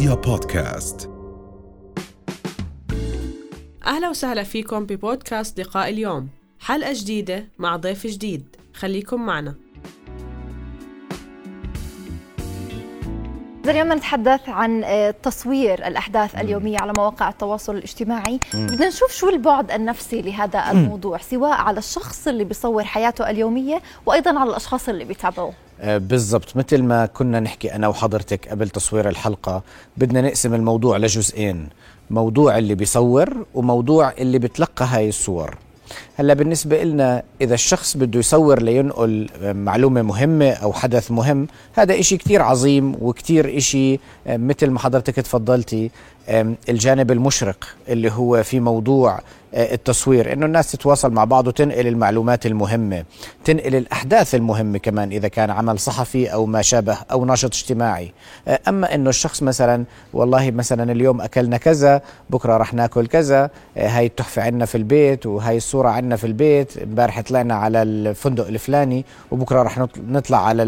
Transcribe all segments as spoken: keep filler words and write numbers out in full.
رؤيا بودكاست. أهلا وسهلا فيكم ببودكاست لقاء اليوم، حلقة جديدة مع ضيف جديد. خليكم معنا. اليوم نتحدث عن تصوير الأحداث اليومية على مواقع التواصل الاجتماعي. بدنا نشوف شو البعد النفسي لهذا الموضوع، سواء على الشخص اللي بيصور حياته اليومية وأيضاً على الأشخاص اللي بيتابعوه. بالضبط، مثل ما كنا نحكي أنا وحضرتك قبل تصوير الحلقة، بدنا نقسم الموضوع لجزئين، موضوع اللي بيصور وموضوع اللي بتلقى هاي الصور. هلا بالنسبة لنا إذا الشخص بده يصور لينقل معلومة مهمة أو حدث مهم، هذا إشي كتير عظيم وكتير إشي مثل ما حضرتك تفضلتي الجانب المشرق اللي هو في موضوع التصوير، إنه الناس تتواصل مع بعض وتنقل المعلومات المهمة، تنقل الأحداث المهمة كمان إذا كان عمل صحفي أو ما شابه أو نشاط اجتماعي. أما إنه الشخص مثلا والله مثلا اليوم أكلنا كذا، بكرة رح ناكل كذا، هاي التحفة عنا في البيت وهاي الصورة عنا في البيت، امبارح طلعنا على الفندق الفلاني وبكرة رح نطلع على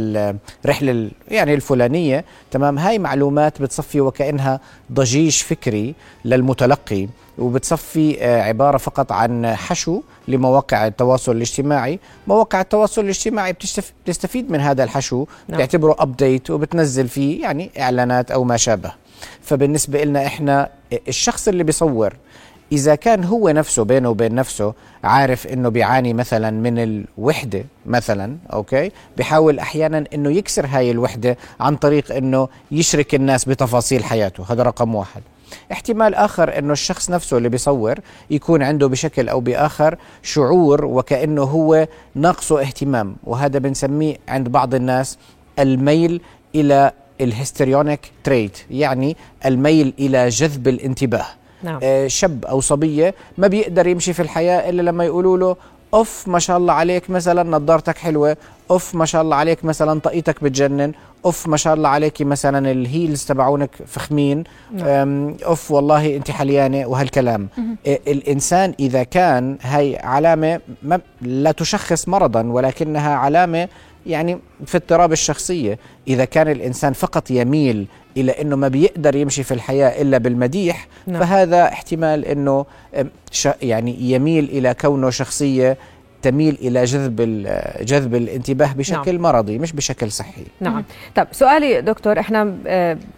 الرحلة يعني الفلانية، تمام. هاي معلومات بتصفي وكأنها ضجيج فكري للمتلقي، وبتصفي عبارة فقط عن حشو لمواقع التواصل الاجتماعي. مواقع التواصل الاجتماعي بتستفيد من هذا الحشو، نعم. بتعتبره أبديت وبتنزل فيه يعني إعلانات أو ما شابه. فبالنسبة لنا إحنا الشخص اللي بيصور إذا كان هو نفسه بينه وبين نفسه عارف إنه بيعاني مثلا من الوحدة مثلا، أوكي، بيحاول أحيانا إنه يكسر هاي الوحدة عن طريق إنه يشرك الناس بتفاصيل حياته. هذا رقم واحد. احتمال آخر إنه الشخص نفسه اللي بيصور يكون عنده بشكل أو بآخر شعور وكأنه هو ناقصه اهتمام، وهذا بنسميه عند بعض الناس الميل إلى الهستيريونيك تريت، يعني الميل إلى جذب الانتباه. نعم. شاب أو صبية ما بيقدر يمشي في الحياة إلا لما يقولوا له أوف ما شاء الله عليك مثلا نظارتك حلوة، أوف ما شاء الله عليك مثلا طاقيتك بتجنن، أوف ما شاء الله عليك مثلا الهيلز تبعونك فخمين، نعم. أوف والله أنت حليانة وهالكلام. الإنسان إذا كان هاي علامة لا تشخص مرضا ولكنها علامة يعني في اضطراب الشخصية، إذا كان الإنسان فقط يميل إلى أنه ما بيقدر يمشي في الحياة إلا بالمديح، نعم. فهذا احتمال أنه يعني يميل إلى كونه شخصية تميل إلى جذب جذب الانتباه بشكل، نعم. مرضي مش بشكل صحي. نعم. طب سؤالي دكتور، إحنا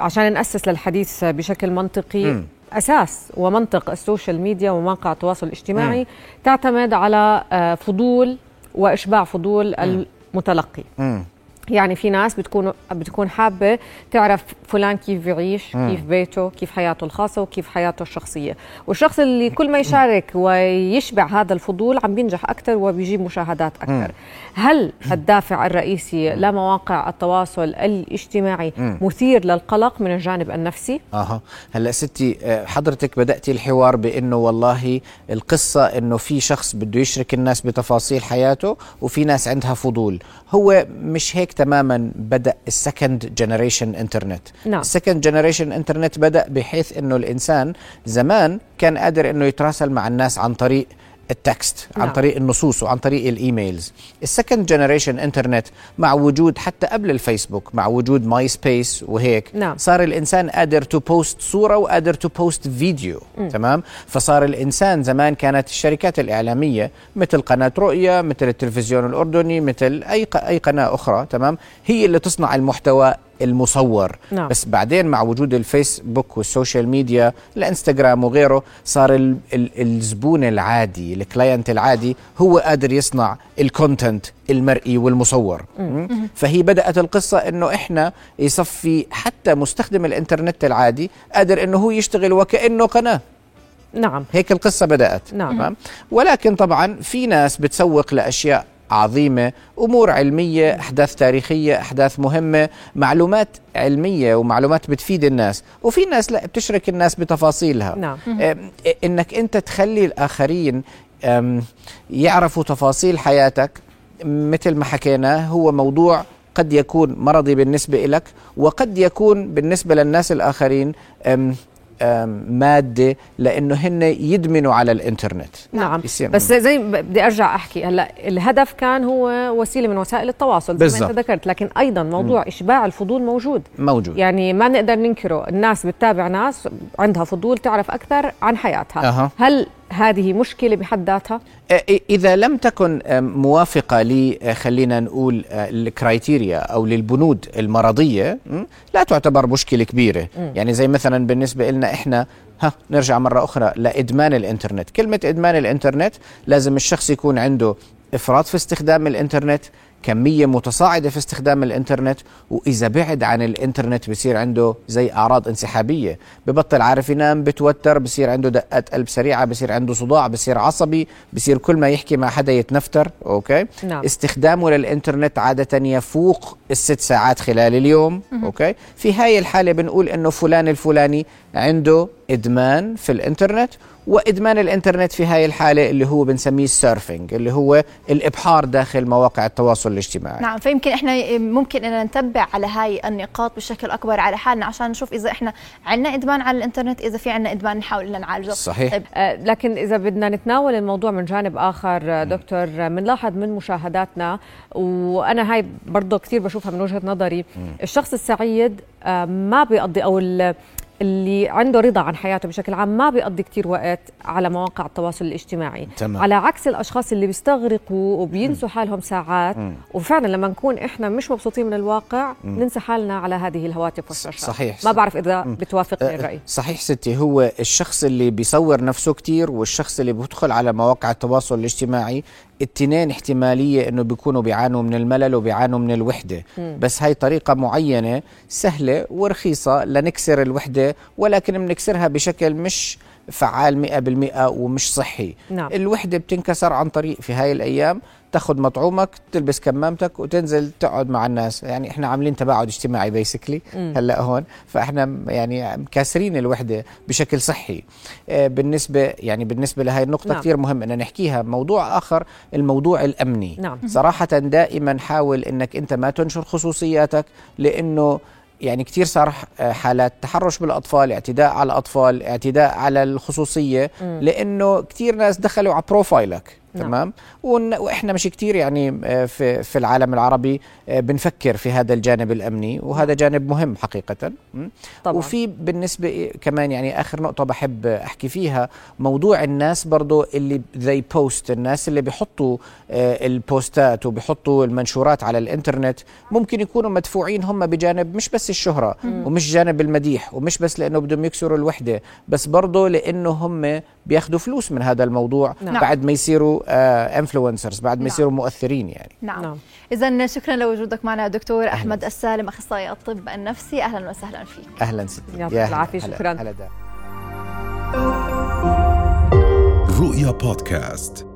عشان نأسس للحديث بشكل منطقي، م. أساس ومنطق السوشيال ميديا ومواقع التواصل الاجتماعي م. تعتمد على فضول وإشباع فضول ال متلقي. مم. يعني في ناس بتكون بتكون حابة تعرف فلان كيف بيعيش، مم. كيف بيته، كيف حياته الخاصة وكيف حياته الشخصية، والشخص اللي كل ما يشارك ويشبع هذا الفضول عم بينجح أكتر وبيجيب مشاهدات أكتر. مم. هل الدافع الرئيسي لمواقع التواصل الاجتماعي مم. مثير للقلق من الجانب النفسي؟ أها. هلأ ستي حضرتك بدأتي الحوار بأنه والله القصة أنه في شخص بده يشرك الناس بتفاصيل حياته وفي ناس عندها فضول. هو مش هيك تماما بدأ السكند جنريشن انترنت. السكند جنريشن انترنت بدأ بحيث أنه الإنسان زمان كان قادر أنه يتراسل مع الناس عن طريق التكست، عن طريق النصوص وعن طريق الإيميلز. السكند جنريشن انترنت مع وجود حتى قبل الفيسبوك، مع وجود ماي سبيس وهيك، نعم. صار الإنسان قادر تو بوست صورة وقادر تو بوست فيديو، م. تمام. فصار الإنسان زمان كانت الشركات الإعلامية مثل قناة رؤية، مثل التلفزيون الأردني، مثل أي أي قناة أخرى، تمام، هي اللي تصنع المحتوى المصور، نعم. بس بعدين مع وجود الفيسبوك والسوشيال ميديا، الانستغرام وغيره، صار ال ال الزبون العادي، الكلاينت العادي هو قادر يصنع الكونتنت المرئي والمصور. مم. فهي بدأت القصة انه احنا يصفي حتى مستخدم الانترنت العادي قادر انه هو يشتغل وكأنه قناة، نعم. هيك القصة بدأت، نعم. ولكن طبعا في ناس بتسوق لأشياء عظيمة، أمور علمية، أحداث تاريخية، أحداث مهمة، معلومات علمية ومعلومات بتفيد الناس، وفي ناس لا بتشرك الناس بتفاصيلها. نعم. إنك أنت تخلي الآخرين يعرفوا تفاصيل حياتك مثل ما حكينا هو موضوع قد يكون مرضي بالنسبة لك، وقد يكون بالنسبة للناس الآخرين مادة، لأنه هن يدمنوا على الإنترنت. نعم بس زي بدي أرجع أحكي هلأ، الهدف كان هو وسيلة من وسائل التواصل زي ما أنت ذكرت، لكن أيضا موضوع م. إشباع الفضول موجود موجود يعني ما نقدر ننكره. الناس بتتابع ناس عندها فضول تعرف أكثر عن حياتها. أه. هل هذه مشكلة بحد ذاتها؟ إذا لم تكن موافقة لي خلينا نقول الكرايتيريا أو للبنود المرضية لا تعتبر مشكلة كبيرة. م. يعني زي مثلا بالنسبة لنا إحنا، ها نرجع مرة أخرى لإدمان الإنترنت. كلمة إدمان الإنترنت لازم الشخص يكون عنده إفراط في استخدام الإنترنت، كمية متصاعدة في استخدام الإنترنت، وإذا بعد عن الإنترنت بصير عنده زي أعراض انسحابية، ببطل عارف ينام، بتوتر، بصير عنده دقات قلب سريعة، بصير عنده صداع، بصير عصبي، بصير كل ما يحكي مع حدا يتنفتر. أوكي؟ نعم. استخدامه للإنترنت عادة يفوق الست ساعات خلال اليوم. أوكي؟ في هاي الحالة بنقول إنه فلان الفلاني عنده إدمان في الإنترنت. وإدمان الإنترنت في هاي الحالة اللي هو بنسميه السيرفينج، اللي هو الإبحار داخل مواقع التواصل الاجتماعي. نعم، فيمكن إحنا ممكن أن نتبع على هاي النقاط بشكل أكبر على حالنا عشان نشوف إذا إحنا عنا إدمان على الإنترنت، إذا في عنا إدمان نحاول إن نعالجه. صحيح. طيب. آه لكن إذا بدنا نتناول الموضوع من جانب آخر دكتور، بنلاحظ من مشاهداتنا، وأنا هاي برضو كثير بشوفها من وجهة نظري، م. الشخص السعيد آه ما بيقضي أو اللي عنده رضا عن حياته بشكل عام ما بيقضي كتير وقت على مواقع التواصل الاجتماعي. تمام. على عكس الأشخاص اللي بيستغرقوا وبينسوا م. حالهم ساعات. م. وفعلا لما نكون إحنا مش مبسوطين من الواقع م. ننسى حالنا على هذه الهواتف والشاشات. صحيح. ما بعرف إذا م. بتوافقني الرأي. صحيح ستي، هو الشخص اللي بيصور نفسه كتير والشخص اللي بيدخل على مواقع التواصل الاجتماعي، التنين احتمالية إنه بيكونوا بيعانوا من الملل وبيعانوا من الوحدة. م. بس هاي طريقة معينة سهلة ورخيصة لنكسر الوحدة، ولكن بنكسرها بشكل مش فعال مئة بالمئة ومش صحي. نعم. الوحدة بتنكسر عن طريق في هاي الأيام تاخد مطعومك، تلبس كمامتك وتنزل تقعد مع الناس. يعني احنا عاملين تباعد اجتماعي بيسكلي هلأ هون، فاحنا يعني مكسرين الوحدة بشكل صحي. اه بالنسبة يعني بالنسبة لهاي النقطة. نعم. كتير مهم أن نحكيها. موضوع آخر، الموضوع الأمني. نعم. صراحة دائما حاول أنك أنت ما تنشر خصوصياتك، لأنه يعني كتير صار حالات تحرش بالأطفال، اعتداء على الأطفال، اعتداء على الخصوصية، م. لأنه كتير ناس دخلوا على بروفايلك. تمام. نعم. وإحنا مش كتير يعني في, في العالم العربي بنفكر في هذا الجانب الأمني، وهذا جانب مهم حقيقة. طبعا. وفي بالنسبة كمان يعني آخر نقطة بحب أحكي فيها، موضوع الناس برضو اللي they post، الناس اللي بيحطوا البوستات وبيحطوا المنشورات على الإنترنت ممكن يكونوا مدفوعين هم بجانب مش بس الشهرة م. ومش جانب المديح، ومش بس لأنه بدهم يكسروا الوحدة، بس برضو لأنه هم بياخدوا فلوس من هذا الموضوع. نعم. بعد ما يصيروا انفلونسرز، بعد ما نعم. يصيروا مؤثرين يعني. نعم, نعم. إذن شكرا لوجودك معنا دكتور أحمد, أحمد السالم، أخصائي الطب النفسي. أهلا وسهلا فيك. أهلا ستي، يعطيك العافية. شكرا. رؤيا بودكاست.